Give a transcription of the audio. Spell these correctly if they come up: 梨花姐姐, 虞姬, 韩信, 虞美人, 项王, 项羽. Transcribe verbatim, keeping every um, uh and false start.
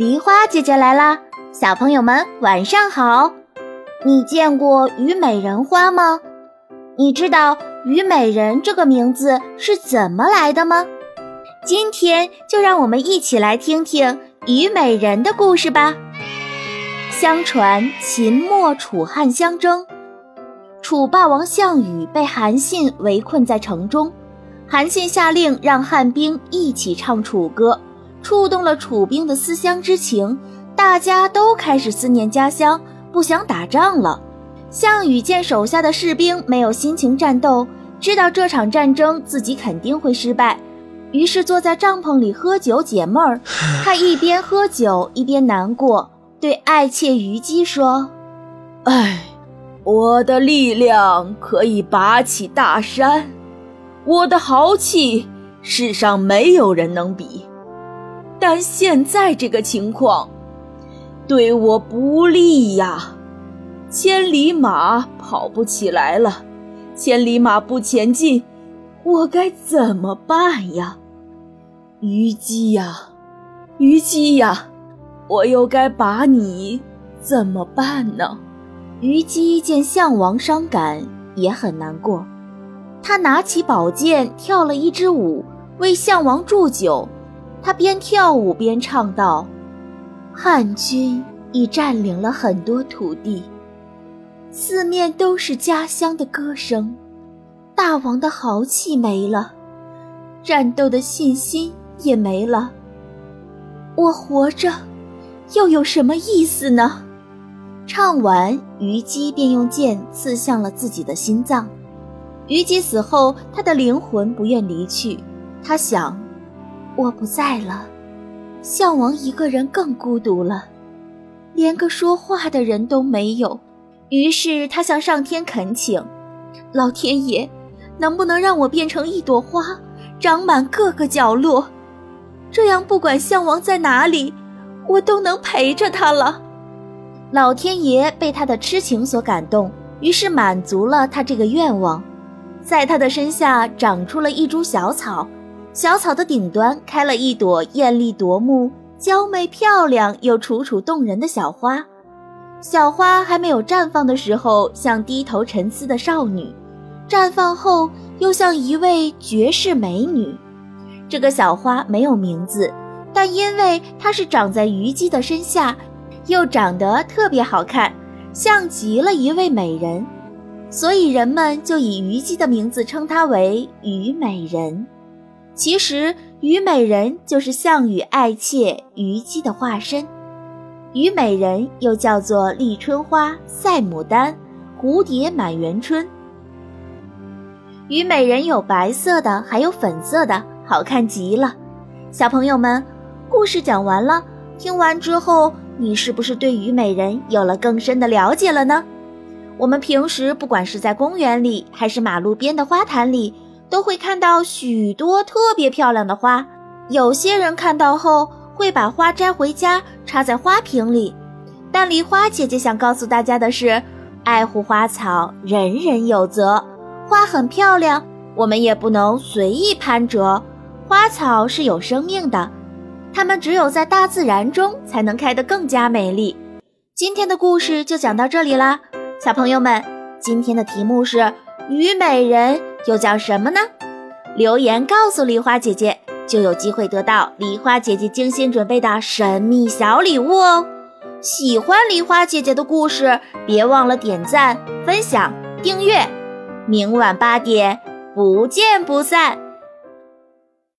梨花姐姐来啦，小朋友们晚上好。你见过虞美人花吗？你知道虞美人这个名字是怎么来的吗？今天就让我们一起来听听虞美人的故事吧。相传秦末楚汉相争，楚霸王项羽被韩信围困在城中，韩信下令让汉兵一起唱楚歌，触动了楚兵的思乡之情，大家都开始思念家乡，不想打仗了。项羽见手下的士兵没有心情战斗，知道这场战争自己肯定会失败，于是坐在帐篷里喝酒解闷儿。他一边喝酒一边难过，对爱妾虞姬说：哎，我的力量可以拔起大山，我的豪气世上没有人能比，但现在这个情况对我不利呀，千里马跑不起来了，千里马不前进，我该怎么办呀？虞姬呀，虞姬呀，我又该把你怎么办呢？虞姬见项王伤感，也很难过，她拿起宝剑跳了一支舞，为项王祝酒。她边跳舞边唱道：汉军已占领了很多土地，四面都是家乡的歌声，大王的豪气没了，战斗的信心也没了，我活着又有什么意思呢？唱完，虞姬便用剑刺向了自己的心脏。虞姬死后，她的灵魂不愿离去，她想，我不在了，项王一个人更孤独了，连个说话的人都没有。于是她向上天恳请，老天爷，能不能让我变成一朵花，长满各个角落，这样不管项王在哪里，我都能陪着他了。老天爷被他的痴情所感动，于是满足了他这个愿望。在他的身下长出了一株小草，小草的顶端开了一朵艳丽夺目、娇媚漂亮又楚楚动人的小花。小花还没有绽放的时候，像低头沉思的少女，绽放后又像一位绝世美女。这个小花没有名字，但因为它是长在虞姬的身下，又长得特别好看，像极了一位美人，所以人们就以虞姬的名字称她为虞美人。其实虞美人就是项羽爱妾虞姬的化身。虞美人又叫做立春花、赛牡丹、蝴蝶满园春。虞美人有白色的，还有粉色的，好看极了。小朋友们，故事讲完了，听完之后，你是不是对虞美人有了更深的了解了呢？我们平时不管是在公园里，还是马路边的花坛里，都会看到许多特别漂亮的花。有些人看到后会把花摘回家插在花瓶里，但梨花姐姐想告诉大家的是，爱护花草人人有责，花很漂亮，我们也不能随意攀折。花草是有生命的，它们只有在大自然中才能开得更加美丽。今天的故事就讲到这里啦，小朋友们，今天的题目是虞美人又叫什么呢？留言告诉梨花姐姐，就有机会得到梨花姐姐精心准备的神秘小礼物哦。喜欢梨花姐姐的故事，别忘了点赞、分享、订阅。明晚八点，不见不散。